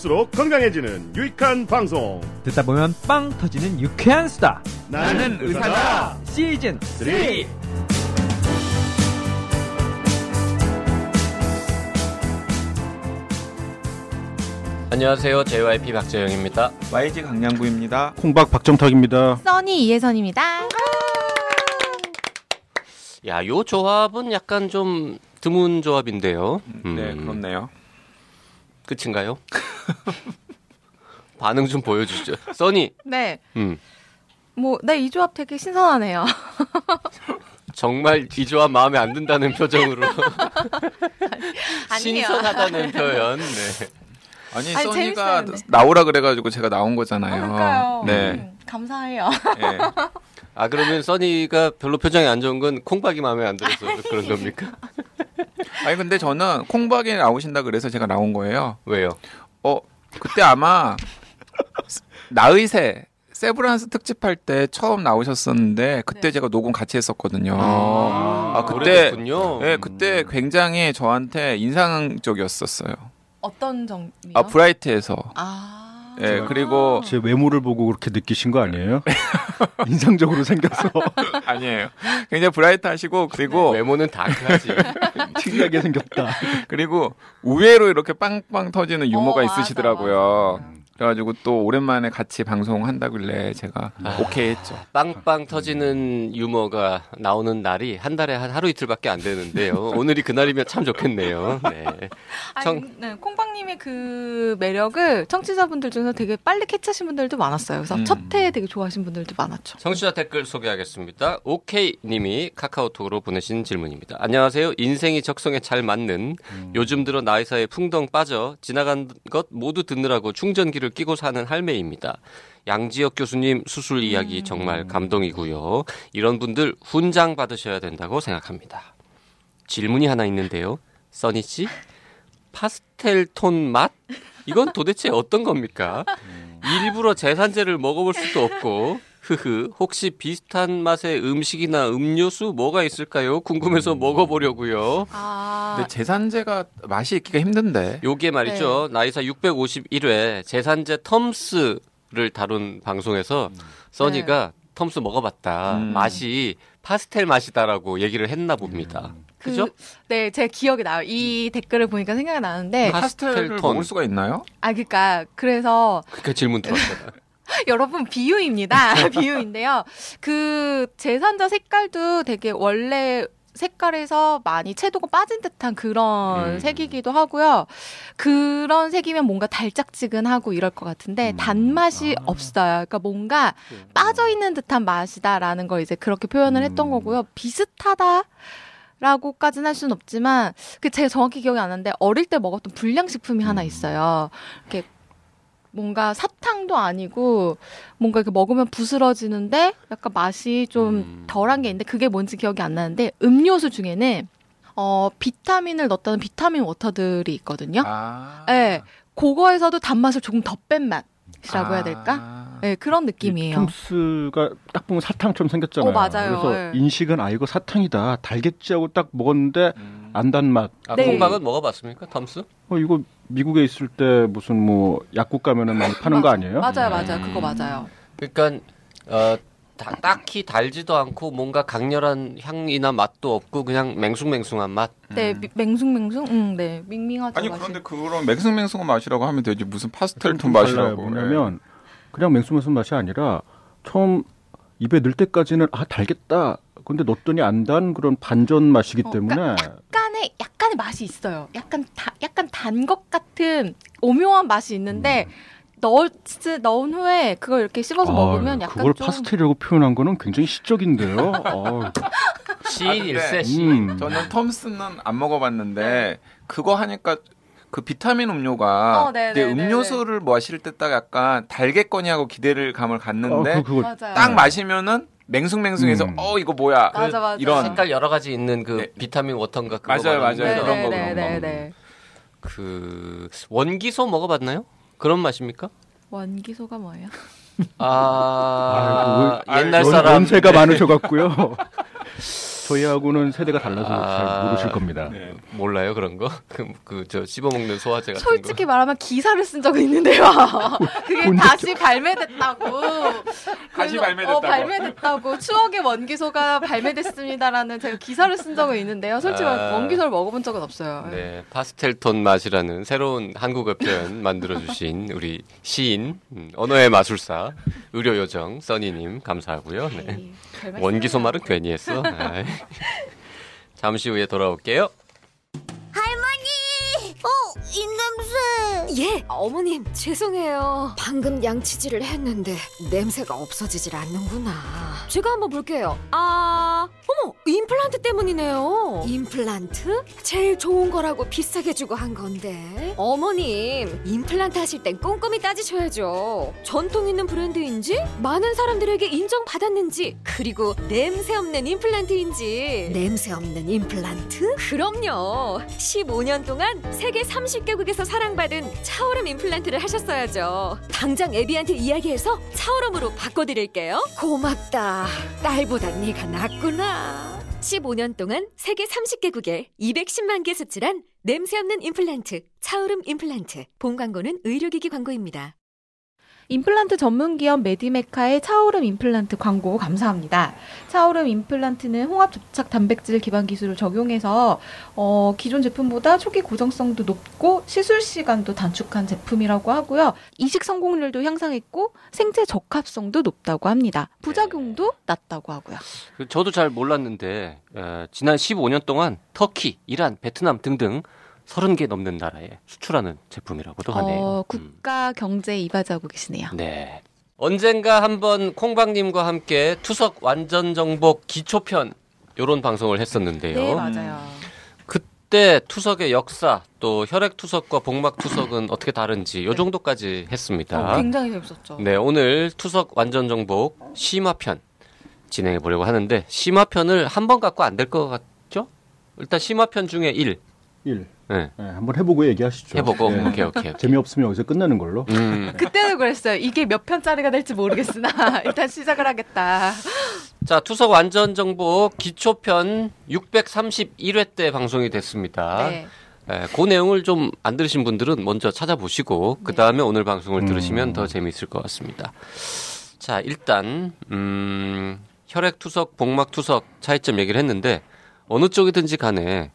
들을수록 건강해지는 유익한 방송, 듣다 보면 빵 터지는 유쾌한 수다, 나는 의사다 시즌 3. 안녕하세요, JYP 박재영입니다. YG 강량구입니다. 콩박 박정탁입니다. 써니 이혜선입니다. 야, 요 조합은 약간 좀 드문 조합인데요. 네, 그렇네요. 끝인가요? 반응 좀 보여주죠, 써니. 네. 뭐, 네, 이 조합 되게 신선하네요. 정말 이 조합 마음에 안 든다는 표정으로. 신선하다는 표현. 네. 아니 써니가 나오라 그래가지고 제가 나온 거잖아요. 그러니까요. 네. 감사해요. 네. 아, 그러면 써니가 별로 표정이 안 좋은 건 콩박이 마음에 안 들어서 그런 겁니까? 아니, 근데 저는 콩박이 나오신다 그래서 제가 나온 거예요. 왜요? 그때 아마 나의세 세브란스 특집할 때 처음 나오셨었는데 그때 네. 제가 녹음 같이 했었거든요. 아, 그때 오래됐군요. 네, 그때 굉장히 저한테 인상적이었었어요. 어떤 점이요? 아, 브라이트에서. 아. 예, 그리고 제 외모를 보고 그렇게 느끼신 거 아니에요? 인상적으로 생겨서. 아니에요. 굉장히 브라이트하시고, 그리고 네, 외모는 다크하지. 특이하게 생겼다. 그리고 의외로 이렇게 빵빵 터지는 유머가 있으시더라고요. 맞아, 맞아. 그래가지고 또 오랜만에 같이 방송한다길래 제가 오케이 했죠. 빵빵 터지는 유머가 나오는 날이 한 달에 한 하루 이틀밖에 안 되는데요. 오늘이 그날이면 참 좋겠네요. 네. 네, 콩박님의 그 매력을 청취자분들 중에서 되게 빨리 캐치하신 분들도 많았어요. 그래서 첫 회에 되게 좋아하신 분들도 많았죠. 청취자 댓글 소개하겠습니다. 오케이님이 카카오톡으로 보내신 질문입니다. 안녕하세요. 인생이 적성에 잘 맞는 요즘 들어 나이사에 풍덩 빠져 지나간 것 모두 듣느라고 충전기를 끼고 사는 할매입니다. 양지혁 교수님 수술 이야기 정말 감동이고요. 이런 분들 훈장 받으셔야 된다고 생각합니다. 질문이 하나 있는데요, 써니 씨, 파스텔 톤 맛? 이건 도대체 어떤 겁니까? 일부러 제산제를 먹어볼 수도 없고 혹시 비슷한 맛의 음식이나 음료수 뭐가 있을까요? 궁금해서 먹어보려고요. 아... 근데 제산제가 맛이 있기가 힘든데. 요게 말이죠. 네. 나이사 651회 제산제 텀스를 다룬 방송에서 써니가 네. 텀스 먹어봤다. 맛이 파스텔 맛이다라고 얘기를 했나 봅니다. 그죠? 네, 제 기억이 나요. 이 댓글을 보니까 생각이 나는데. 파스텔을 먹을 수가 있나요? 아, 그러니까 질문 들었잖아요. 여러분, 비유입니다. 비유인데요. 그 제산자 색깔도 되게 원래 색깔에서 많이 채도가 빠진 듯한 그런 색이기도 하고요. 그런 색이면 뭔가 달짝지근하고 이럴 것 같은데 단맛이 없어요. 그러니까 뭔가 빠져있는 듯한 맛이다라는 걸 이제 그렇게 표현을 했던 거고요. 비슷하다. 라고까지는 할 수는 없지만 그 제가 정확히 기억이 안 나는데 어릴 때 먹었던 불량식품이 하나 있어요. 이렇게 뭔가 사탕도 아니고 뭔가 이렇게 먹으면 부스러지는데 약간 맛이 좀 덜한 게 있는데 그게 뭔지 기억이 안 나는데 음료수 중에는 비타민을 넣었다는 비타민 워터들이 있거든요. 아. 네, 그거에서도 단맛을 조금 더 뺀 맛이라고 해야 될까? 네, 그런 느낌이에요. 톰스가 딱 보면 사탕처럼 생겼잖아요. 맞아요. 그래서 네. 인식은 아, 이거 사탕이다, 달겠지 하고 딱 먹었는데 안 단맛. 아, 네. 콩박은 먹어봤습니까, 톰스? 이거 미국에 있을 때 무슨 뭐 약국 가면은 많이 파는 거 아니에요? 맞아요, 맞아요, 그거 맞아요. 그러니까 딱히 달지도 않고 뭔가 강렬한 향이나 맛도 없고 그냥 맹숭맹숭한 맛. 네, 맹숭맹숭. 네, 밍밍하죠. 아니, 그런데 그런 맹숭맹숭한 맛이라고 하면 되지 무슨 파스텔 톤 맛이라고. 뭐냐면 그냥 맹숭맹숭 맛이 아니라 처음 입에 넣을 때까지는 아, 달겠다. 근데 넣었더니 안 단 그런 반전 맛이기 때문에. 그러니까 약간의 맛이 있어요. 약간 단 것 같은 오묘한 맛이 있는데 넣은 후에 그걸 이렇게 씹어서 먹으면 약간 그걸 좀... 파스텔이라고 표현한 거는 굉장히 시적인데요. 시인일세, 시인. 저는 텀스는 안 먹어봤는데 그거 하니까 그 비타민 음료가 음료수를 마실 때 딱 약간 달겠거니 하고 기대감을 갖는데 딱 마시면은 맹숭맹숭해서 이거 뭐야? 맞아, 맞아. 이런 색깔 여러 가지 있는 그 네. 비타민 워터인가 그거 맞아요. 그런 거. 그 원기소 먹어봤나요? 그런 맛입니까? 원기소가 뭐예요? 옛날 사람 연세가 많으셔 갖고요. 저희하고는 세대가 달라서 잘 모르실 겁니다. 네. 몰라요 그런 거? 그 씹어먹는 소화제 같은 솔직히 거? 솔직히 말하면 기사를 쓴 적이 있는데요. 그게 다시 발매됐다고. 다시 발매됐다고. 발매됐다고. 추억의 원기소가 발매됐습니다라는 제가 기사를 쓴 적은 있는데요. 솔직히 원기소를 먹어본 적은 없어요. 네, 파스텔톤 맛이라는 새로운 한국어 표현 만들어주신 우리 시인, 언어의 마술사, 의료요정 써니님 감사하고요. 네. 원기소 말은 괜히 했어. 잠시 후에 돌아올게요. 할머니! 이 냄새! 예, 어머님 죄송해요. 방금 양치질을 했는데 냄새가 없어지질 않는구나. 제가 한번 볼게요. 아, 어머, 임플란트 때문이네요. 임플란트? 제일 좋은 거라고 비싸게 주고 한 건데. 어머님, 임플란트 하실 땐 꼼꼼히 따지셔야죠. 전통 있는 브랜드인지, 많은 사람들에게 인정받았는지, 그리고 냄새 없는 임플란트인지. 냄새 없는 임플란트? 그럼요. 15년 동안 세계 30개국에서 사랑받은 차오름 임플란트를 하셨어야죠. 당장 애비한테 이야기해서 차오름으로 바꿔드릴게요. 고맙다. 딸보다 네가 낫구나. 15년 동안 세계 30개국에 210만 개 수출한 냄새 없는 임플란트, 차오름 임플란트. 본 광고는 의료기기 광고입니다. 임플란트 전문기업 메디메카의 차오름 임플란트 광고 감사합니다. 차오름 임플란트는 홍합접착 단백질 기반 기술을 적용해서 기존 제품보다 초기 고정성도 높고 시술 시간도 단축한 제품이라고 하고요. 이식 성공률도 향상했고 생체 적합성도 높다고 합니다. 부작용도 낮다고 하고요. 저도 잘 몰랐는데 지난 15년 동안 터키, 이란, 베트남 등등 30개 넘는 나라에 수출하는 제품이라고도 하네요. 국가 경제에 이바지하고 계시네요. 네. 언젠가 한번 콩박님과 함께 투석 완전 정복 기초편 이런 방송을 했었는데요. 네, 맞아요. 그때 투석의 역사, 또 혈액 투석과 복막 투석은 어떻게 다른지 요 정도까지 했습니다. 굉장히 재밌었죠. 네, 오늘 투석 완전 정복 심화편 진행해 보려고 하는데 심화편을 한 번 갖고 안 될 것 같죠? 일단 심화편 중에 1. 네. 네, 한번 해보고 얘기하시죠. 해보고. 네. 오케이. 재미없으면 여기서 끝나는 걸로. 그때는 그랬어요. 이게 몇 편짜리가 될지 모르겠으나 일단 시작을 하겠다. 자, 투석 완전 정복 기초편 631회 때 방송이 됐습니다. 네. 네, 그 내용을 좀 안 들으신 분들은 먼저 찾아보시고 그 다음에 네. 오늘 방송을 들으시면 더 재미있을 것 같습니다. 자, 일단 혈액투석, 복막투석 차이점 얘기를 했는데 어느 쪽이든지 간에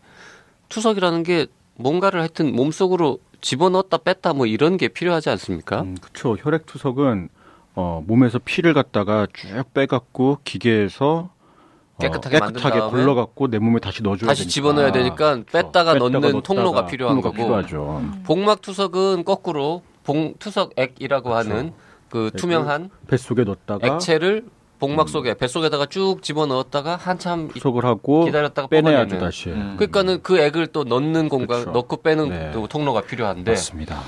투석이라는 게 뭔가를 하여튼 몸속으로 집어넣었다 뺐다 뭐 이런 게 필요하지 않습니까? 그렇죠. 혈액투석은 몸에서 피를 갖다가 쭉 빼갖고 기계에서 깨끗하게 골라갖고 내 몸에 다시 넣어줘야 되니까. 다시 집어넣어야 되니까 뺐다가 넣는 통로가 필요한 거고. 필요하죠. 복막투석은 거꾸로 투석액이라고 그렇죠. 하는 그 투명한 뱃속에 넣었다가 액체를 복막 속에 뱃속에다가 쭉 집어넣었다가 한참 투석을 하고 기다렸다가 빼내야죠 다시. 그러니까는 그 액을 또 넣는 공간, 그렇죠. 넣고 빼는 네. 또 통로가 필요한데. 맞습니다.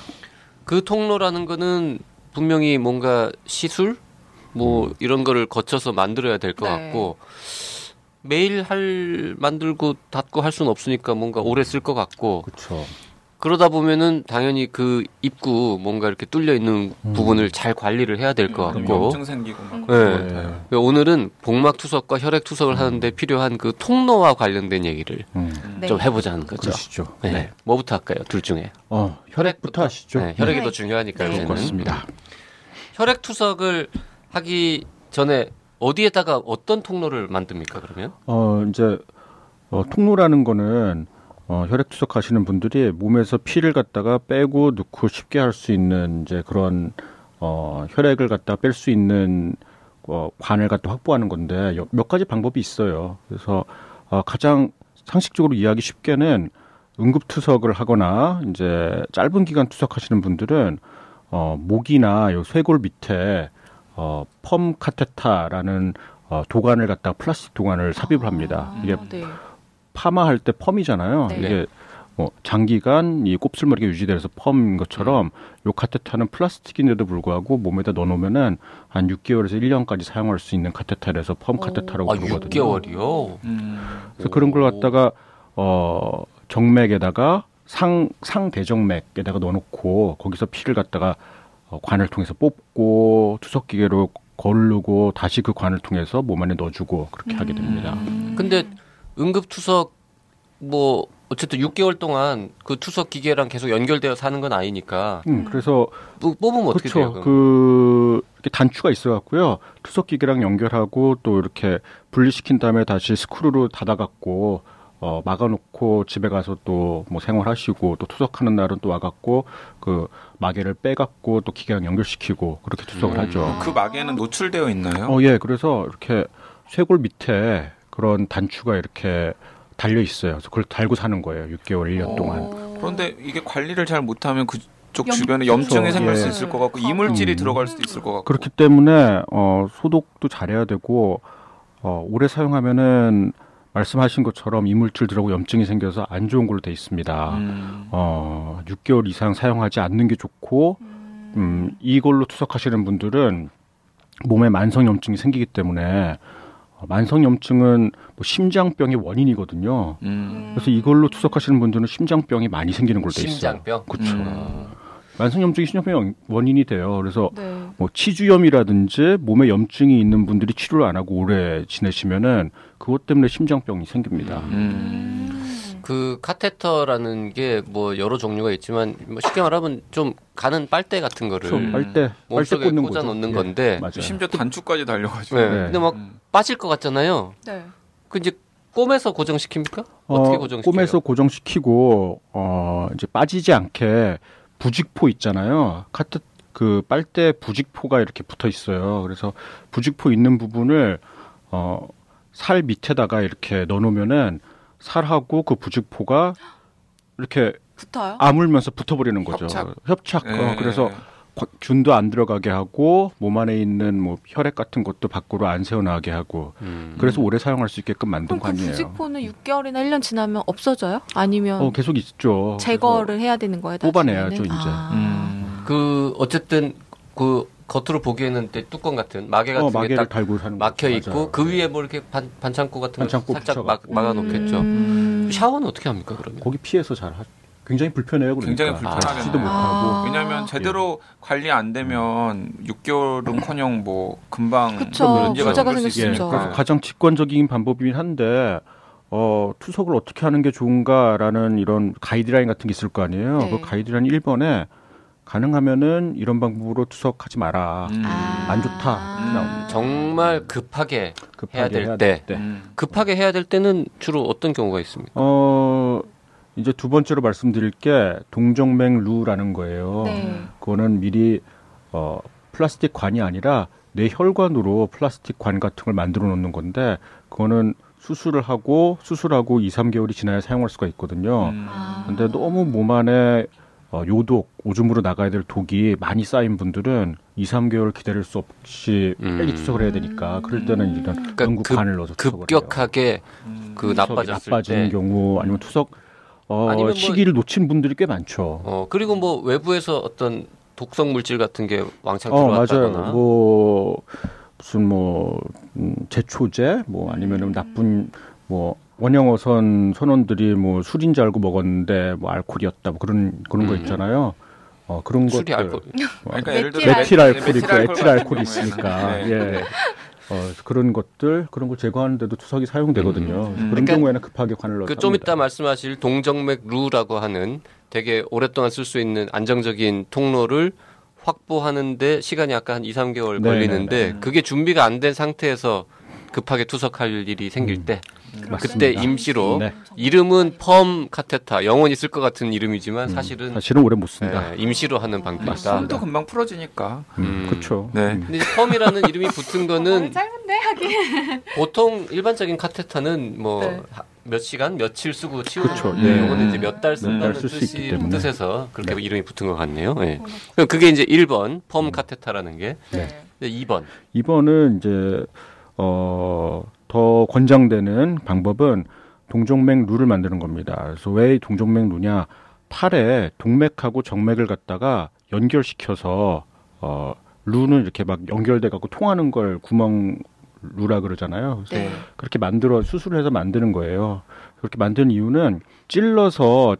그 통로라는 거는 분명히 뭔가 시술 뭐 이런 거를 거쳐서 만들어야 될 것 네. 같고 매일 만들고 닫고 할 수는 없으니까 뭔가 오래 쓸 것 같고. 그렇죠. 그러다 보면은 당연히 그 입구 뭔가 이렇게 뚫려 있는 부분을 잘 관리를 해야 될 것 같고. 염증 생기고 막. 네. 그러니까 오늘은 복막 투석과 혈액 투석을 하는데 필요한 그 통로와 관련된 얘기를 좀 해보자는 거죠. 그러시죠. 네. 네. 뭐부터 할까요? 둘 중에. 혈액부터 하시죠. 네. 혈액이 더 중요하니까요. 네. 그렇습니다. 혈액 투석을 하기 전에 어디에다가 어떤 통로를 만듭니까? 그러면? 통로라는 거는. 혈액투석 하시는 분들이 몸에서 피를 갖다가 빼고 넣고 쉽게 할 수 있는 이제 그런 혈액을 갖다 뺄 수 있는 관을 갖다 확보하는 건데 몇 가지 방법이 있어요. 그래서 가장 상식적으로 이해하기 쉽게는 응급투석을 하거나 이제 짧은 기간 투석하시는 분들은 목이나 요 쇄골 밑에 펌카테타라는 도관을 갖다가 플라스틱 도관을 삽입을 합니다. 이게 네. 파마할 때 펌이잖아요. 네. 이게 장기간 이 곱슬머리가 유지돼서 펌인 것처럼 요 카테타는 플라스틱인데도 불구하고 몸에다 넣어놓으면은 한 6개월에서 1년까지 사용할 수 있는 카테타라서 펌 카테타라고 부르거든요. 6개월이요? 그래서 그런 걸 갖다가 정맥에다가 상대정맥에다가 넣어놓고 거기서 피를 갖다가 관을 통해서 뽑고 투석기계로 거르고 다시 그 관을 통해서 몸 안에 넣어주고 그렇게 하게 됩니다. 근데 응급 투석 뭐 어쨌든 6개월 동안 그 투석 기계랑 계속 연결되어 사는 건 아니니까. 그래서 뽑으면 어떻게 돼요? 그 이렇게 단추가 있어갖고요. 투석 기계랑 연결하고 또 이렇게 분리시킨 다음에 다시 스크루로 닫아갖고 막아놓고 집에 가서 또 뭐 생활하시고 또 투석하는 날은 또 와갖고 그 마개를 빼갖고 또 기계랑 연결시키고 그렇게 투석을 하죠. 그 마개는 노출되어 있나요? 예. 그래서 이렇게 쇄골 밑에 그런 단추가 이렇게 달려 있어요. 그래서 그걸 달고 사는 거예요. 6개월, 1년 동안. 그런데 이게 관리를 잘 못하면 그쪽 주변에 염증이 생길 수 있을 것 같고 이물질이 들어갈 수도 있을 것 같고. 그렇기 때문에 소독도 잘해야 되고 오래 사용하면은 말씀하신 것처럼 이물질 들어가고 염증이 생겨서 안 좋은 걸로 돼 있습니다. 6개월 이상 사용하지 않는 게 좋고 이걸로 투석하시는 분들은 몸에 만성 염증이 생기기 때문에. 만성염증은 뭐 심장병의 원인이거든요. 그래서 이걸로 투석하시는 분들은 심장병이 많이 생기는 걸로 돼 있어요. 심장병? 그렇죠. 만성염증이 심장병의 원인이 돼요. 그래서 네. 뭐 치주염이라든지 몸에 염증이 있는 분들이 치료를 안 하고 오래 지내시면은 그것 때문에 심장병이 생깁니다. 그 카테터라는 게 뭐 여러 종류가 있지만 뭐 쉽게 말하면 좀 가는 빨대 같은 거를 몸속에 꽂아 놓는 건데 맞아요. 심지어 단추까지 달려가지고 네. 근데 막 빠질 것 같잖아요. 네. 그 이제 꿰매서 고정시킵니까? 어떻게 고정시켜요? 꿰매서 고정시키고 이제 빠지지 않게 부직포 있잖아요. 카테 그 빨대 부직포가 이렇게 붙어 있어요. 그래서 부직포 있는 부분을 살 밑에다가 이렇게 넣어놓으면은. 살하고 그 부직포가 이렇게 붙어요? 아물면서 붙어버리는 거죠. 협착. 그래서 균도 안 들어가게 하고 몸 안에 있는 뭐 혈액 같은 것도 밖으로 안 새어나게 하고 그래서 오래 사용할 수 있게끔 만든 거 아니에요. 그 부직포는 6개월이나 1년 지나면 없어져요? 아니면 계속 있죠. 제거를 해야 되는 거예요? 뽑아내야죠 이제. 그 어쨌든 그 겉으로 보기에는 뚜껑 같은 마개 같은 게 딱 달고 사는 막혀 있고 맞아요. 그 위에 뭐 이렇게 반창고 같은 거 살짝 막아 놓겠죠. 샤워는 어떻게 합니까 그러면? 거기 피해서 굉장히 불편해요. 그러니까. 굉장히 불편하지도 못하고. 왜냐하면 제대로 관리 안 되면 6개월은커녕 뭐 금방 문제가 생길 수 있으니까. 그래서 가장 직관적인 방법이긴 한데 투석을 어떻게 하는 게 좋은가라는 이런 가이드라인 같은 게 있을 거 아니에요. 네. 그 가이드라인 1번에 가능하면은 이런 방법으로 투석하지 마라. 안 좋다. 정말 급하게 해야 될 때. 급하게 해야 될 때는 주로 어떤 경우가 있습니까? 이제 두 번째로 말씀드릴 게 동정맥루라는 거예요. 네. 그거는 미리 플라스틱 관이 아니라 뇌혈관으로 플라스틱 관 같은 걸 만들어 놓는 건데 그거는 수술하고 2, 3개월이 지나야 사용할 수가 있거든요. 근데 너무 몸 안에 요독, 오줌으로 나가야 될 독이 많이 쌓인 분들은 2, 3개월 기다릴 수 없이 빨리 투석을 해야 되니까 그럴 때는 일단 연구관을 넣어서 투석을 해요. 급격하게 그 나빠지는 경우 아니면 투석 아니면 시기를 놓친 분들이 꽤 많죠. 그리고 뭐 외부에서 어떤 독성 물질 같은 게 왕창 들어왔다거나 맞아요. 뭐 무슨 뭐 제초제 뭐 아니면은 나쁜 뭐 원형어선 선원들이 뭐 술인 줄 알고 먹었는데 뭐 알코올이었다 뭐 그런 거 있잖아요. 그런 것들. 그러니까 예를 들어 메틸알코올이 있고 에틸알코올이 있으니까. 네. 예. 그런 것들 그런 걸 제거하는데도 투석이 사용되거든요. 그런 경우에는 급하게 관을 넣어서. 좀 이따 말씀하실 동정맥루라고 하는 되게 오랫동안 쓸 수 있는 안정적인 통로를 확보하는데 시간이 아까 한 2, 3개월 걸리는데 그게 준비가 안 된 상태에서 급하게 투석할 일이 생길 때. 그때 임시로 이름은 펌카테타 영원히 쓸 것 같은 이름이지만 사실은 오래 못 쓴다. 네, 임시로 하는 방법이다. 손도 금방 풀어지니까. 그렇죠. 네. 근데 펌이라는 이름이 붙은 거는 짧은데 하긴. 보통 일반적인 카테타는 뭐 몇 시간 며칠 쓰고 치우는. 그렇죠. 네. 이거는 이제 몇 달 쓴다는 뜻에서 그렇게 이름이 붙은 것 같네요. 네. 그럼 그게 이제 1번 펌카테타라는 게. 네. 2번. 2번은 이제 더 권장되는 방법은 동정맥루를 만드는 겁니다. 그래서 왜 동정맥루냐? 팔에 동맥하고 정맥을 갖다가 연결시켜서 루는 이렇게 막 연결돼 갖고 통하는 걸 구멍루라 그러잖아요. 그래서 그렇게 수술해서 만드는 거예요. 그렇게 만드는 이유는 찔러서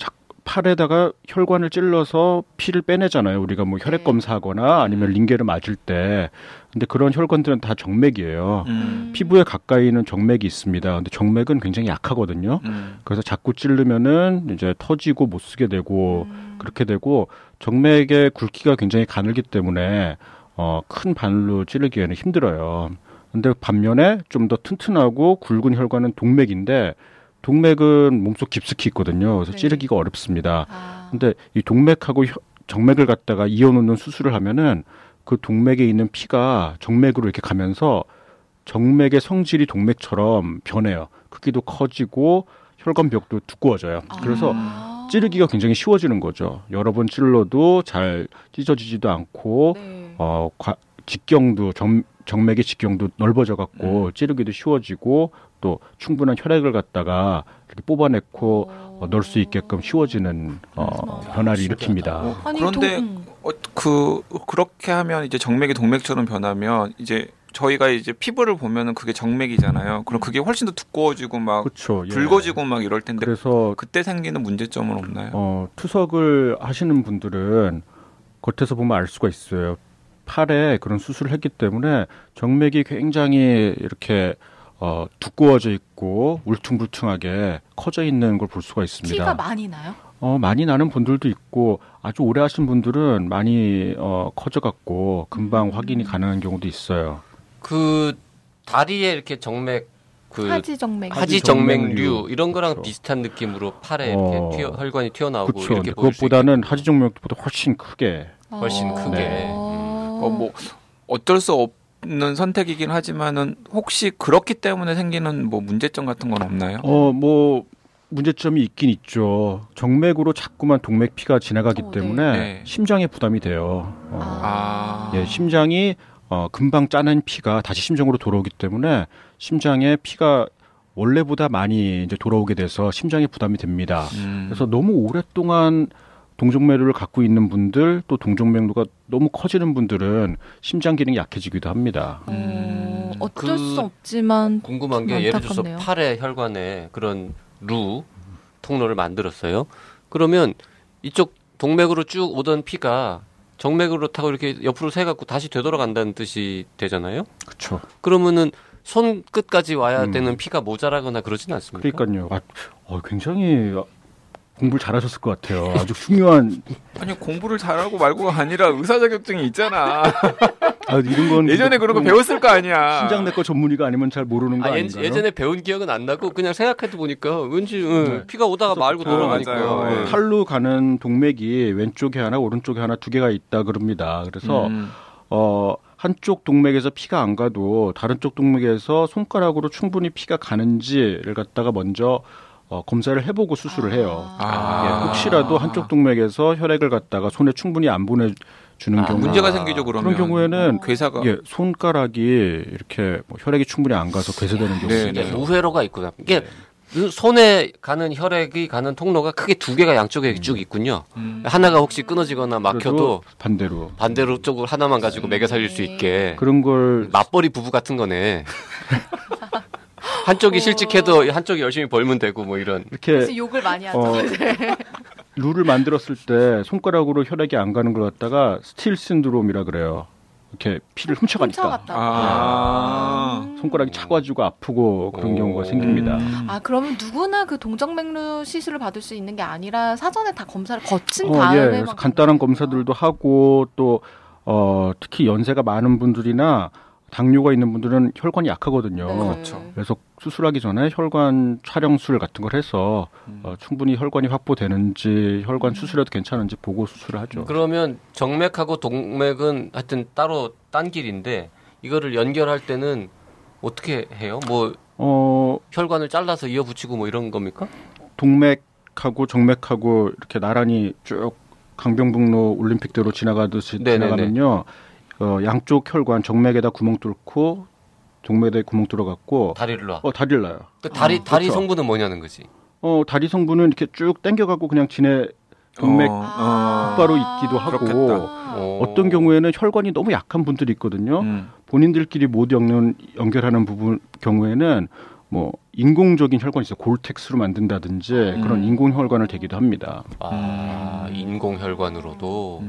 팔에다가 혈관을 찔러서 피를 빼내잖아요. 우리가 뭐 혈액 검사하거나 아니면 링겔을 맞을 때. 근데 그런 혈관들은 다 정맥이에요. 피부에 가까이는 정맥이 있습니다. 근데 정맥은 굉장히 약하거든요. 그래서 자꾸 찌르면은 이제 터지고 못 쓰게 되고 그렇게 되고, 정맥의 굵기가 굉장히 가늘기 때문에 큰 바늘로 찌르기에는 힘들어요. 근데 반면에 좀 더 튼튼하고 굵은 혈관은 동맥인데, 동맥은 몸속 깊숙이 있거든요. 그래서 네. 찌르기가 어렵습니다. 근데 이 동맥하고 정맥을 갖다가 이어놓는 수술을 하면은 그 동맥에 있는 피가 정맥으로 이렇게 가면서 정맥의 성질이 동맥처럼 변해요. 크기도 커지고 혈관벽도 두꺼워져요. 그래서 찌르기가 굉장히 쉬워지는 거죠. 여러 번 찔러도 잘 찢어지지도 않고 네. 직경도 정맥의 직경도 넓어져 갖고 찌르기도 쉬워지고, 또 충분한 혈액을 갖다가 이렇게 뽑아내고 넣을 수 있게끔 쉬워지는 변화를 일으킵니다. 아니, 그런데 그렇게 하면 이제 정맥이 동맥처럼 변하면 이제 저희가 이제 피부를 보면은 그게 정맥이잖아요. 그럼 그게 훨씬 더 두꺼워지고 막 그쵸, 예. 붉어지고 막 이럴 텐데, 그래서 그때 생기는 문제점은 없나요? 투석을 하시는 분들은 겉에서 보면 알 수가 있어요. 팔에 그런 수술을 했기 때문에 정맥이 굉장히 이렇게 두꺼워져 있고 울퉁불퉁하게 커져 있는 걸 볼 수가 있습니다. 티가 많이 나요? 많이 나는 분들도 있고, 아주 오래 하신 분들은 많이 커져갖고 금방 확인이 가능한 경우도 있어요. 그 다리에 이렇게 정맥, 그 하지정맥류 이런 거랑 그렇죠. 비슷한 느낌으로 팔에 이렇게 혈관이 튀어나오고 그렇죠. 이렇게 보일 수 그것보다는 하지정맥보다 훨씬 크게. 네. 뭐 어쩔 수 없는 선택이긴 하지만은, 혹시 그렇기 때문에 생기는 뭐 문제점 같은 건 없나요? 뭐 문제점이 있긴 있죠. 정맥으로 자꾸만 동맥 피가 지나가기 때문에 네. 심장에 부담이 돼요. 예, 심장이 금방 짜낸 피가 다시 심장으로 돌아오기 때문에 심장에 피가 원래보다 많이 이제 돌아오게 돼서 심장에 부담이 됩니다. 그래서 너무 오랫동안 동정맥류를 갖고 있는 분들, 또 동정맥류가 너무 커지는 분들은 심장 기능이 약해지기도 합니다. 어쩔 수 없지만 궁금한 게, 예를 들어서 팔의 혈관에 그런 루 통로를 만들었어요. 그러면 이쪽 동맥으로 쭉 오던 피가 정맥으로 타고 이렇게 옆으로 새갖고 다시 되돌아간다는 뜻이 되잖아요. 그렇죠. 그러면은 손끝까지 와야 되는 피가 모자라거나 그러진 않습니까? 그러니까요. 굉장히 공부를 잘하셨을 것 같아요. 아주 중요한. 아니, 공부를 잘하고 말고가 아니라 의사 자격증이 있잖아. 이런 건 예전에 그런 거 배웠을 거 아니야. 신장내과 전문의가 아니면 잘 모르는 거 아닌가요? 예전에 배운 기억은 안 나고 그냥 생각해도 보니까 왠지 피가 오다가 말고 돌아가니까. 팔로 가는 동맥이 왼쪽에 하나 오른쪽에 하나 두 개가 있다 그럽니다. 그래서 한쪽 동맥에서 피가 안 가도 다른 쪽 동맥에서 손가락으로 충분히 피가 가는지를 갖다가 먼저 검사를 해보고 수술을 해요. 예, 혹시라도 한쪽 동맥에서 혈액을 갖다가 손에 충분히 안 보내주는 경우, 문제가 생기죠. 그런 경우에는 괴사가 손가락이 이렇게 혈액이 충분히 안 가서 괴사되는 경우입니다. 우회로가 있구나. 이게 손에 가는 혈액이 가는 통로가 크게 두 개가 양쪽에 쭉 있군요. 하나가 혹시 끊어지거나 막혀도 반대로 쪽을 하나만 가지고 매겨 살릴 수 있게 그런 걸 맞벌이 부부 같은 거네. 한쪽이 실직해도 한쪽이 열심히 벌면 되고 뭐 이런. 이렇게 욕을 많이 하죠. 룰을 만들었을 때 손가락으로 혈액이 안 가는 걸 갖다가 스틸 신드롬이라 그래요. 이렇게 피를 훔쳐가니까. 손가락이 차가지고 아프고 그런 경우가 생깁니다. 그러면 누구나 그 동정맥류 시술을 받을 수 있는 게 아니라 사전에 다 검사를 거친 다음에. 간단한 검사들도 하고, 또 특히 연세가 많은 분들이나 당뇨가 있는 분들은 혈관이 약하거든요. 네. 그렇죠. 그래서 수술하기 전에 혈관 촬영술 같은 걸 해서 충분히 혈관이 확보되는지, 혈관 수술해도 괜찮은지 보고 수술을 하죠. 그러면 정맥하고 동맥은 하여튼 따로 딴 길인데, 이거를 연결할 때는 어떻게 해요? 뭐 혈관을 잘라서 이어붙이고 뭐 이런 겁니까? 동맥하고 정맥하고 이렇게 나란히 쭉 강변북로 올림픽대로 지나가듯이 지나가면요. 양쪽 혈관 정맥에다 구멍 뚫고 동맥에 구멍 뚫어갖고 다리를 놔요. 그 다리 그렇죠. 성분은 뭐냐는 거지. 다리 성분은 이렇게 쭉 당겨갖고 그냥 지내 동맥 똑바로 있기도 하고. 어떤 경우에는 혈관이 너무 약한 분들이 있거든요. 본인들끼리 못 연결하는 부분 경우에는 뭐 인공적인 혈관이 있어요. 골텍스로 만든다든지 그런 인공혈관을 대기도 합니다. 아, 인공혈관으로도.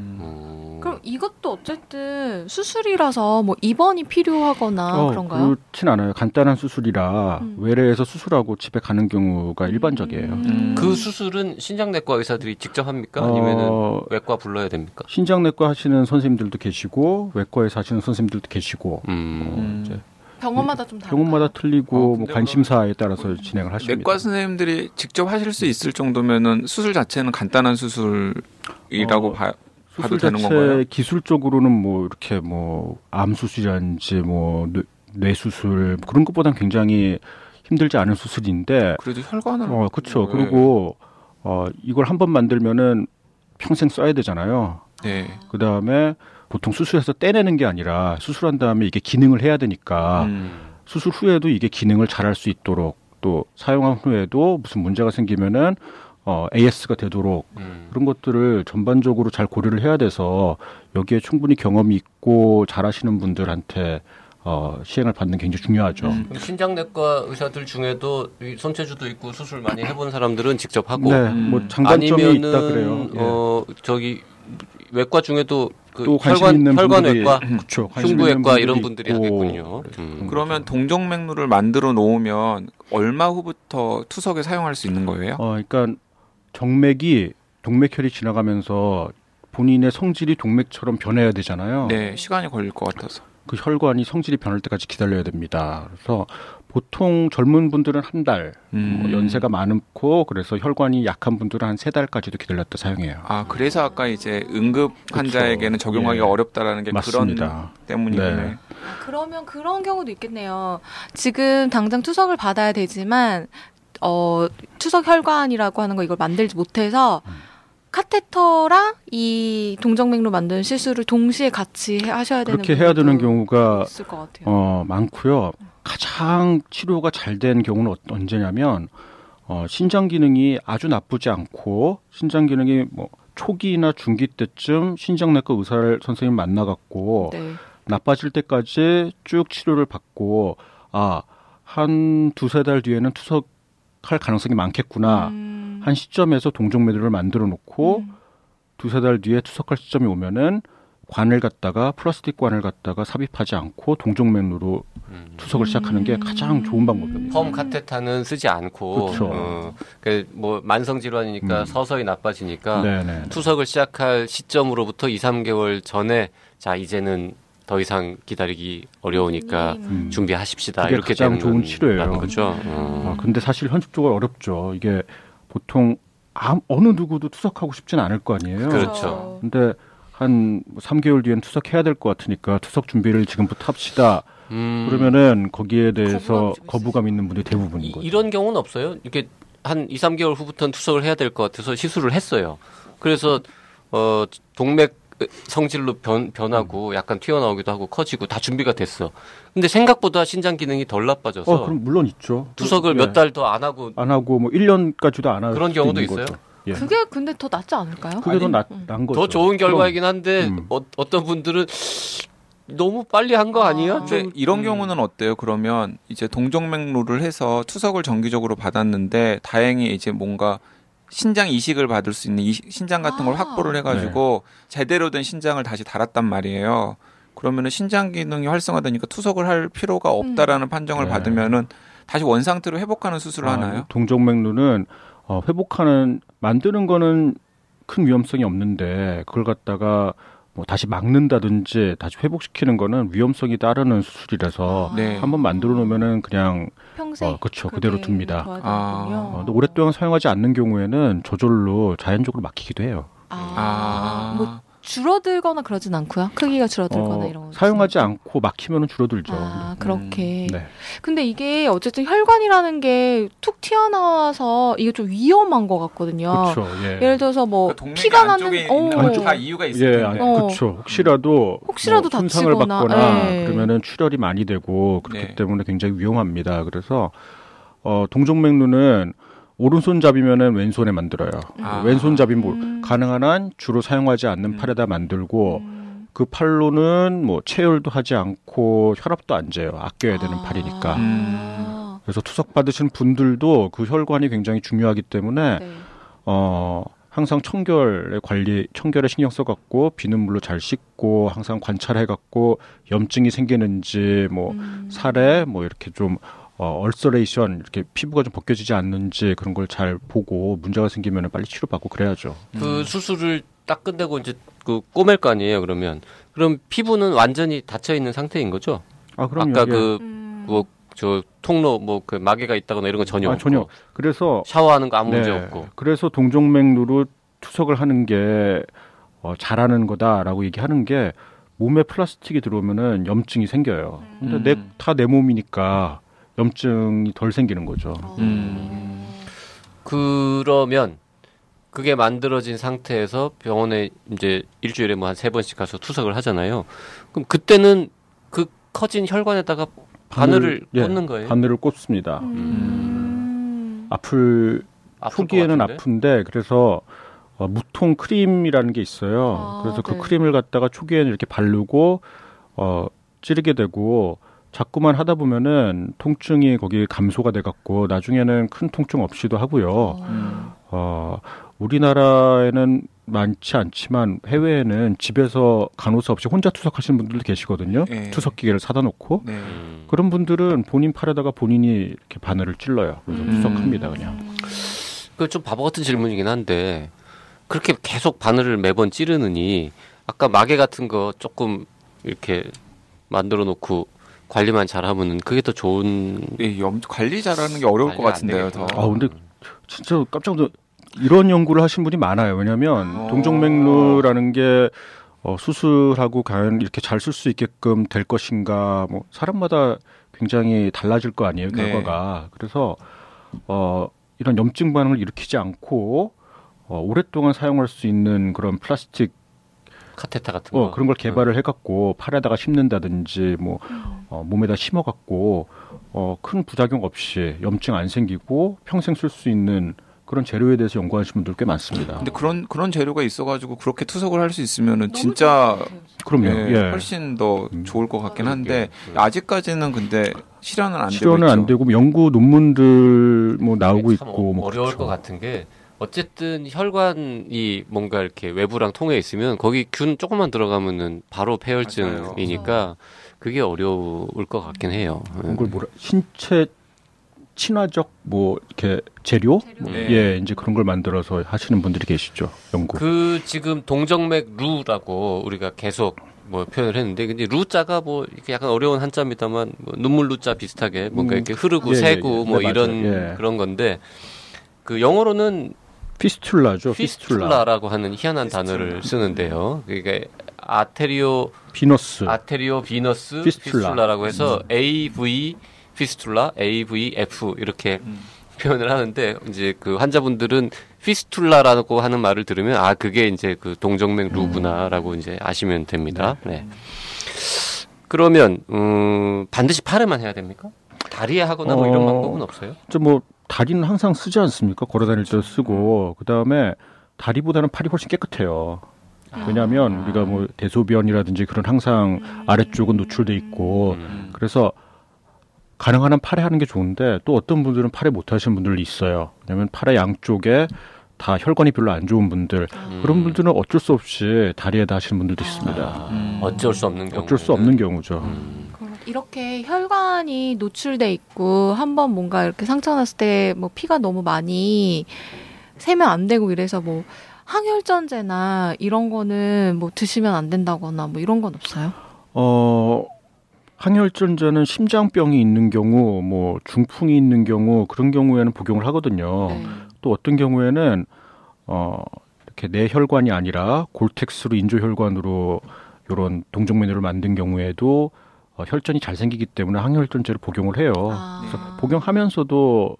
그럼 이것도 어쨌든 수술이라서 뭐 입원이 필요하거나 그런가요? 그렇진 않아요. 간단한 수술이라 외래에서 수술하고 집에 가는 경우가 일반적이에요. 그 수술은 신장내과 의사들이 직접 합니까? 아니면은 외과 불러야 됩니까? 신장내과 하시는 선생님들도 계시고 외과에서 하시는 선생님들도 계시고 이제 병원마다 좀 다른가요? 병원마다 틀리고 뭐 관심사에 따라서 진행을 하십니다. 내과 선생님들이 직접 하실 수 있을 정도면은 수술 자체는 간단한 수술이라고 봐요. 수술 자체 건가요? 기술적으로는 뭐 이렇게 뭐 암 수술이란지 뭐 뇌 수술 그런 것보다는 굉장히 힘들지 않은 수술인데 그래도 혈관을 그렇죠. 네. 그리고 이걸 한 번 만들면은 평생 써야 되잖아요. 네. 그 다음에 보통 수술해서 떼내는 게 아니라 수술한 다음에 이게 기능을 해야 되니까 수술 후에도 이게 기능을 잘할 수 있도록 또 사용한 후에도 무슨 문제가 생기면은 AS가 되도록 그런 것들을 전반적으로 잘 고려를 해야 돼서 여기에 충분히 경험이 있고 잘하시는 분들한테 시행을 받는 게 굉장히 중요하죠. 신장내과 의사들 중에도 손체주도 있고 수술 많이 해본 사람들은 직접 하고 네, 뭐 장단점이 아니면은, 있다 그래요. 예. 저기 외과 중에도 그 혈관외과, 흉부외과 이런 분들이 하겠군요. 그러면 동정맥루를 만들어 놓으면 얼마 후부터 투석에 사용할 수 있는 거예요? 그러니까 정맥이 동맥혈이 지나가면서 본인의 성질이 동맥처럼 변해야 되잖아요. 네, 시간이 걸릴 것 같아서. 그 혈관이 성질이 변할 때까지 기다려야 됩니다. 그래서 보통 젊은 분들은 한 달, 연세가 많고 그래서 혈관이 약한 분들은 한 3달까지도 기다렸다 사용해요. 아, 그래서 아까 이제 응급 환자에게는 그렇죠. 적용하기가 예. 어렵다라는 게 맞습니다. 그런 때문이군요. 네. 아, 그러면 그런 경우도 있겠네요. 지금 당장 투석을 받아야 되지만 투석 혈관이라고 하는 거 이걸 만들지 못해서 카테터랑 이 동정맥로 만드는 시술을 동시에 같이 하셔야 되는 그렇게 해야 되는 경우가 있을 것 같아요. 많고요. 가장 치료가 잘 된 경우는 언제냐면 신장 기능이 아주 나쁘지 않고 신장 기능이 뭐 초기나 중기 때쯤 신장내과 의사를 선생님 만나갖고 네. 나빠질 때까지 쭉 치료를 받고 아, 한 2-3달 뒤에는 투석할 가능성이 많겠구나. 한 시점에서 동정맥루를 만들어 놓고 2-3달 뒤에 투석할 시점이 오면은 관을 갖다가 플라스틱 관을 갖다가 삽입하지 않고 동정맥루로 투석을 시작하는 게 가장 좋은 방법입니다. 펌카테타는 쓰지 않고 그렇죠. 뭐 만성 질환이니까 서서히 나빠지니까 네네네. 투석을 시작할 시점으로부터 2-3개월 전에 자 이제는 더 이상 기다리기 어려우니까 준비하십시다. 그게 이렇게 가장 좋은 치료예요. 그렇죠. 근데 사실 현실적으로 어렵죠. 이게 보통 어느 누구도 투석하고 싶진 않을 거 아니에요. 그렇죠. 근데 한 3개월 뒤엔 투석해야 될 것 같으니까 투석 준비를 지금부터 합시다. 그러면은 거기에 대해서 거부감 있는 분이 대부분인 거죠. 이런 경우는 없어요. 이렇게 한 2-3개월 후부터는 투석을 해야 될 것 같아서 시술을 했어요. 그래서 동맥 성질로 변하고 약간 튀어나오기도 하고 커지고 다 준비가 됐어. 근데 생각보다 신장 기능이 덜 나빠져서 그럼 물론 있죠. 투석을 몇 달 더 안 하고 뭐 1년까지도 안 하고 그런 경우도 있어요. 예. 그게 근데 더 낫지 않을까요? 그게 더 난 거죠. 더 좋은 결과이긴 한데 어떤 분들은 너무 빨리 한 거 아니야? 이런 경우는 어때요? 그러면 이제 동정맥루를 해서 투석을 정기적으로 받았는데 다행히 이제 뭔가 신장 이식을 받을 수 있는 신장 같은 걸 확보를 해가지고 네. 제대로 된 신장을 다시 달았단 말이에요. 그러면은 신장 기능이 활성화되니까 투석을 할 필요가 없다라는 판정을 네. 받으면은 다시 원 상태로 회복하는 수술을 하나요? 동정맥루는 만드는 거는 큰 위험성이 없는데 그걸 갖다가 뭐 다시 막는다든지 다시 회복시키는 거는 위험성이 따르는 수술이라서 네. 한번 만들어 놓으면은 그냥 그렇죠. 그대로 둡니다. 오랫동안 사용하지 않는 경우에는 저절로 자연적으로 막히기도 해요. 뭐 줄어들거나 그러진 않고요. 크기가 줄어들거나 이런 거 사용하지 않고 막히면은 줄어들죠. 그렇게. 네. 근데 이게 어쨌든 혈관이라는 게 툭 튀어나와서 이게 좀 위험한 것 같거든요. 그렇죠. 예. 예를 들어서 뭐 그러니까 피가 나는 다 이유가 있을 텐데. 그렇죠. 혹시라도 뭐 손상을 받거나 네. 그러면은 출혈이 많이 되고 그렇기 네. 때문에 굉장히 위험합니다. 그래서 동정맥루는 오른손잡이면은 왼손에 만들어요. 왼손잡이면 가능한 한 주로 사용하지 않는 팔에다 만들고 그 팔로는 뭐 체열도 하지 않고 혈압도 안 재요. 아껴야 되는 팔이니까. 그래서 투석 받으신 분들도 그 혈관이 굉장히 중요하기 때문에 네. 항상 청결에 신경 써갖고 비눗물로 잘 씻고 항상 관찰해갖고 염증이 생기는지 뭐 살에 뭐 이렇게 좀 얼서레이션 이렇게 피부가 좀 벗겨지지 않는지 그런 걸 잘 보고 문제가 생기면 빨리 치료받고 그래야죠. 그 수술을 딱 끝내고 이제 그 꼬맬 거 아니에요 그러면. 그럼 피부는 완전히 닫혀있는 상태인 거죠? 아 그럼요. 아까 그 뭐 저 통로 뭐 그 마개가 있다거나 이런 거 전혀 없고. 전혀. 그래서 샤워하는 거 아무 문제 없고. 그래서 동정맥루로 투석을 하는 게 잘하는 거다라고 얘기하는 게 몸에 플라스틱이 들어오면은 염증이 생겨요. 근데 다 내 몸이니까 염증이 덜 생기는 거죠. 그러면 그게 만들어진 상태에서 병원에 이제 일주일에 뭐 한 3번씩 가서 투석을 하잖아요. 그럼 그때는 그 커진 혈관에다가 바늘을 꽂는 거예요? 바늘을 꽂습니다. 아플 후기에는 아픈데 그래서 무통 크림이라는 게 있어요. 그래서 그 크림을 갖다가 초기에는 이렇게 바르고 찌르게 되고 자꾸만 하다 보면은 통증이 거기 감소가 돼갖고 나중에는 큰 통증 없이도 하고요. 우리나라에는 많지 않지만 해외에는 집에서 간호사 없이 혼자 투석하시는 분들도 계시거든요. 네. 투석 기계를 사다 놓고 네. 그런 분들은 본인 팔에다가 본인이 이렇게 바늘을 찔러요. 그래서 투석합니다 그냥. 그 좀 바보 같은 질문이긴 한데 그렇게 계속 바늘을 매번 찌르느니 아까 마개 같은 거 조금 이렇게 만들어 놓고. 관리만 잘하면 그게 더 좋은. 예, 관리 잘하는 게 어려울 것 같은데요. 더. 아 근데 진짜 깜짝 놀라 이런 연구를 하신 분이 많아요. 왜냐하면 동정맥루라는 게 수술하고 과연 이렇게 잘 쓸 수 있게끔 될 것인가. 뭐 사람마다 굉장히 달라질 거 아니에요 결과가. 네. 그래서 이런 염증 반응을 일으키지 않고 오랫동안 사용할 수 있는 그런 플라스틱. 카테타 같은 거 그런 걸 개발을 해갖고 팔에다가 심는다든지 뭐 몸에다 심어갖고 큰 부작용 없이 염증 안 생기고 평생 쓸 수 있는 그런 재료에 대해서 연구하시는 분들 꽤 많습니다. 근데 그런 재료가 있어가지고 그렇게 투석을 할 수 있으면은 진짜 그럼요. 예. 훨씬 더 좋을 것 같긴 한데 아직까지는 근데 실현은 안 되고 뭐 연구 논문들 뭐 나오고 있고 뭐 어려울 것 같은 게. 어쨌든 혈관이 뭔가 이렇게 외부랑 통해 있으면 거기 균 조금만 들어가면은 바로 폐혈증이니까 그게 어려울 것 같긴 해요. 그걸 신체 친화적 뭐 이렇게 재료? 뭐 네. 예, 이제 그런 걸 만들어서 하시는 분들이 계시죠. 연구. 그 지금 동정맥 루라고 우리가 계속 뭐 표현을 했는데 근데 루자가 뭐 이렇게 약간 어려운 한자입니다만 뭐 눈물 루자 비슷하게 뭔가 이렇게 흐르고 새고 뭐 네, 이런 그런 건데. 그 영어로는 피스툴라죠. 피스툴라라고 하는 희한한 단어를 쓰는데요. 그게 아테리오비너스 피스툴라라고 해서 AV 피스툴라, AVF 이렇게 표현을 하는데 이제 그 환자분들은 피스툴라라고 하는 말을 들으면 아 그게 이제 그 동정맥 루구나라고 이제 아시면 됩니다. 네. 그러면 반드시 팔에만 해야 됩니까? 다리에 하거나 뭐 이런 방법은 없어요? 다리는 항상 쓰지 않습니까? 걸어다닐 때 쓰고 그다음에 다리보다는 팔이 훨씬 깨끗해요. 왜냐하면 우리가 뭐 대소변이라든지 그런 항상 아래쪽은 노출돼 있고 그래서 가능한 한 팔에 하는 게 좋은데 또 어떤 분들은 팔에 못 하시는 분들이 있어요. 왜냐하면 팔의 양쪽에 다 혈관이 별로 안 좋은 분들 그런 분들은 어쩔 수 없이 다리에다 하시는 분들도 있습니다. 어쩔 수 없는 경우죠. 이렇게 혈관이 노출돼 있고 한번 뭔가 이렇게 상처 났을 때 뭐 피가 너무 많이 새면 안 되고 이래서 뭐 항혈전제나 이런 거는 뭐 드시면 안 된다거나 뭐 이런 건 없어요? 항혈전제는 심장병이 있는 경우, 뭐 중풍이 있는 경우 그런 경우에는 복용을 하거든요. 네. 또 어떤 경우에는 이렇게 내 혈관이 아니라 골텍스로 인조 혈관으로 이런 동정맥루를 만든 경우에도 혈전이 잘 생기기 때문에 항혈전제를 복용을 해요. 그래서 복용하면서도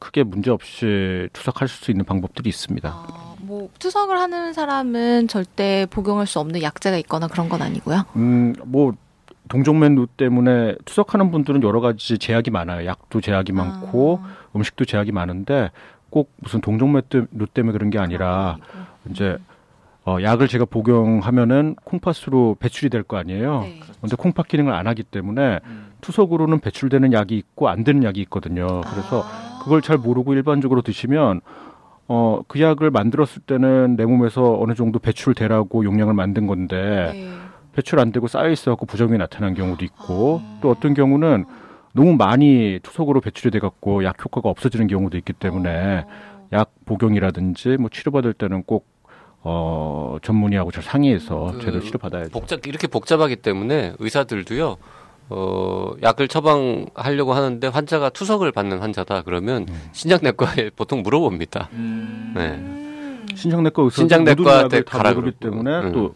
크게 문제없이 투석할 수 있는 방법들이 있습니다. 뭐 투석을 하는 사람은 절대 복용할 수 없는 약제가 있거나 그런 건 아니고요? 뭐 동정맥루 때문에 투석하는 분들은 여러 가지 제약이 많아요. 약도 제약이 많고 음식도 제약이 많은데 꼭 무슨 동정맥루 때문에 그런 게 아니라 이제 약을 제가 복용하면은 콩팥으로 배출이 될 거 아니에요. 네. 그런데 콩팥 기능을 안 하기 때문에 투석으로는 배출되는 약이 있고 안 되는 약이 있거든요. 그래서 그걸 잘 모르고 일반적으로 드시면 그 약을 만들었을 때는 내 몸에서 어느 정도 배출되라고 용량을 만든 건데 네. 배출 안 되고 쌓여 있어갖고 부작용이 나타난 경우도 있고 또 어떤 경우는 너무 많이 투석으로 배출이 돼갖고 약 효과가 없어지는 경우도 있기 때문에 약 복용이라든지 뭐 치료받을 때는 꼭 전문의하고 잘 상의해서 제대로 치료받아야죠. 이렇게 복잡하기 때문에 의사들도요. 약을 처방하려고 하는데 환자가 투석을 받는 환자다 그러면 신장내과에 보통 물어봅니다. 네. 신장내과 의사는 신장내과 다 모르기 때문에 또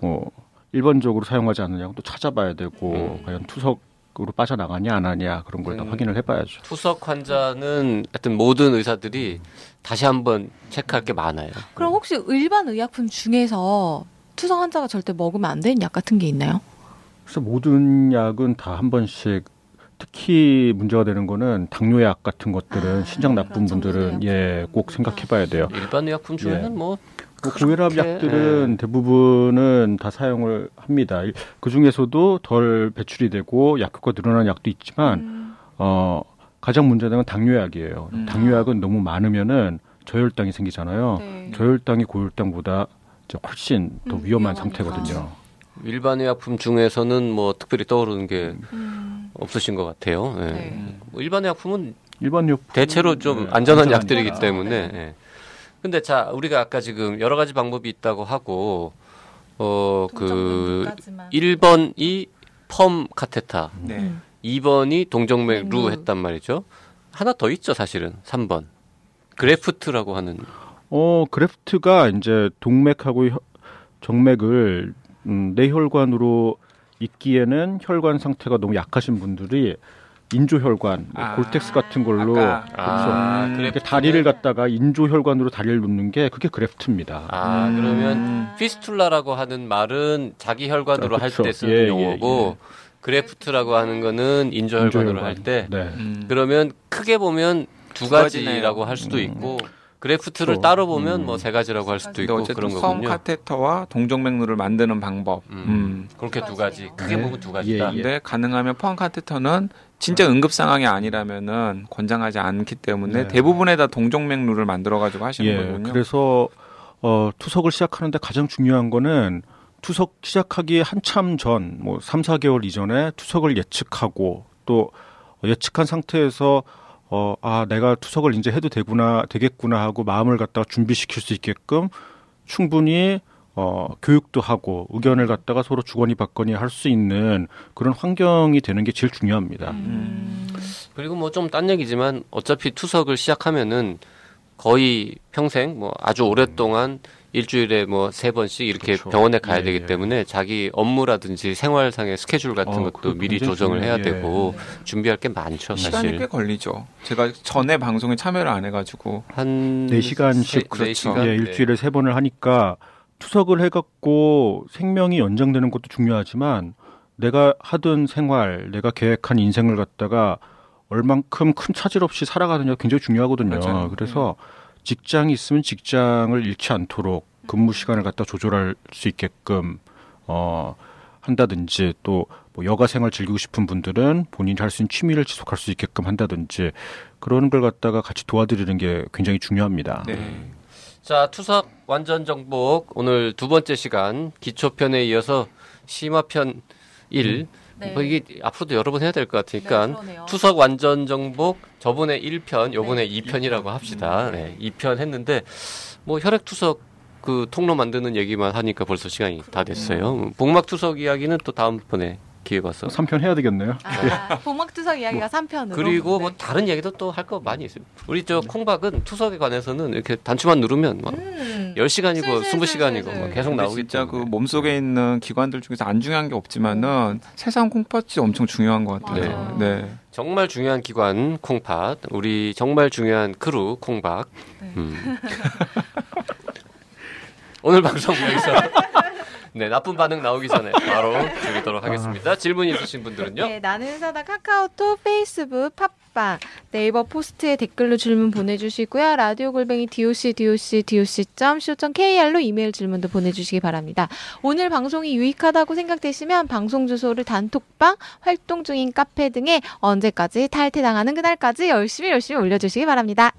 뭐 일반적으로 사용하지 않느냐고 또 찾아봐야 되고 과연 투석으로 빠져나가냐 안 하냐 그런 걸 다 확인을 해봐야죠. 투석 환자는 하여튼 모든 의사들이 다시 한번 체크할 게 많아요. 그럼 혹시 일반 의약품 중에서 투석 환자가 절대 먹으면 안 되는 약 같은 게 있나요? 그래서 모든 약은 다 한 번씩 특히 문제가 되는 거는 당뇨약 같은 것들은 신장 나쁜 분들은 꼭 생각해봐야 돼요. 일반 의약품 중에는 뭐 고혈압 약들은 대부분은 다 사용을 합니다. 그 중에서도 덜 배출이 되고 약효가 늘어난 약도 있지만 가장 문제되는 건 당뇨약이에요. 당뇨약은 너무 많으면은 저혈당이 생기잖아요. 네. 저혈당이 고혈당보다 훨씬 더 위험한 상태거든요. 일반 의약품 중에서는 뭐 특별히 떠오르는 게 없으신 것 같아요. 네. 네. 일반 의약품은 대체로 좀 안전한 약들이기 때문에. 네. 근데 자 우리가 아까 지금 여러 가지 방법이 있다고 하고 그 1번이 펌카테타, 2번이 동정맥루 했단 말이죠. 하나 더 있죠 사실은 3번 그래프트라고 하는. 그래프트가 이제 동맥하고 정맥을 뇌혈관으로 있기에는 혈관 상태가 너무 약하신 분들이 인조혈관, 골텍스 같은 걸로 그래서 다리를 갖다가 인조혈관으로 다리를 놓는 게 그게 그래프트입니다. 그러면 피스툴라라고 하는 말은 자기 혈관으로 할 때 쓰는 용어고 그래프트라고 하는 거는 인조혈관으로 할 때 그러면 크게 보면 두 가지라고 할 수도 있고 그래프트를 따로 보면 뭐 세 가지라고 할 수도 있고 그런 거군요. 펌카테터와 동정맥루를 만드는 방법. 그렇게 두 가지. 크게 보고 두 가지다. 근데 가능하면 펌카테터는 진짜 응급 상황이 아니라면은 권장하지 않기 때문에 대부분에 다 동정맥루를 만들어 가지고 하시는 거군요. 그래서 투석을 시작하는데 가장 중요한 거는 투석 시작하기 한참 전, 뭐 3, 4개월 이전에 투석을 예측하고 또 예측한 상태에서 내가 투석을 이제 해도 되겠구나 하고 마음을 갖다가 준비시킬 수 있게끔 충분히 교육도 하고 의견을 갖다가 서로 주거니 받거니 할 수 있는 그런 환경이 되는 게 제일 중요합니다. 그리고 뭐 좀 딴 얘기지만 어차피 투석을 시작하면은 거의 평생 뭐 아주 오랫동안 일주일에 뭐 3번씩 이렇게 병원에 가야 되기 때문에 자기 업무라든지 생활상의 스케줄 같은 것도 미리 조정을 해야 되고 준비할 게 많죠. 사실 시간이 꽤 걸리죠. 제가 전에 방송에 참여를 안 해가지고 한 4시간씩 일주일에 3번을 하니까 투석을 해갖고 생명이 연장되는 것도 중요하지만 내가 하던 생활, 내가 계획한 인생을 갖다가 얼만큼 큰 차질 없이 살아가느냐 굉장히 중요하거든요. 맞아요. 그래서 직장이 있으면 직장을 잃지 않도록 근무 시간을 갖다 조절할 수 있게끔 한다든지 또 뭐 여가 생활 즐기고 싶은 분들은 본인이 할 수 있는 취미를 지속할 수 있게끔 한다든지 그런 걸 갖다가 같이 도와드리는 게 굉장히 중요합니다. 네. 자, 투석 완전 정복 오늘 두 번째 시간 기초편에 이어서 심화편 1. 뭐 이게 앞으로도 여러 번 해야 될 것 같으니까 투석 완전 정복 저번에 1편 요번에 2편이라고 합시다. 네, 2편 했는데 뭐 혈액 투석 그 통로 만드는 얘기만 하니까 벌써 시간이 다 됐어요. 복막 투석 이야기는 또 다음 번에 기회 봐서 3편 해야 되겠네요. 복막 투석 이야기가 3편으로 그리고 뭐 다른 얘기도 또 할 거 많이 있어요. 우리 저 콩박은 투석에 관해서는 이렇게 단추만 누르면 막 10시간이고 20시간이고 막 계속 나오기 진짜 때문에. 그 몸속에 있는 기관들 중에서 안 중요한 게 없지만은 세상 콩팥이 엄청 중요한 것 같아요. 네. 정말 중요한 기관 콩팥 우리 정말 중요한 크루 콩박 오늘 방송 여기서 네, 나쁜 반응 나오기 전에 바로 드리도록 하겠습니다. 질문 있으신 분들은요? 네, 나는 의사다 카카오톡, 페이스북, 팟빵 팟빵, 네이버 포스트에 댓글로 질문 보내주시고요. 라디오골뱅이 docdoc.co.kr로 이메일 질문도 보내주시기 바랍니다. 오늘 방송이 유익하다고 생각되시면 방송 주소를 단톡방, 활동 중인 카페 등에 언제까지 탈퇴당하는 그날까지 열심히 올려주시기 바랍니다.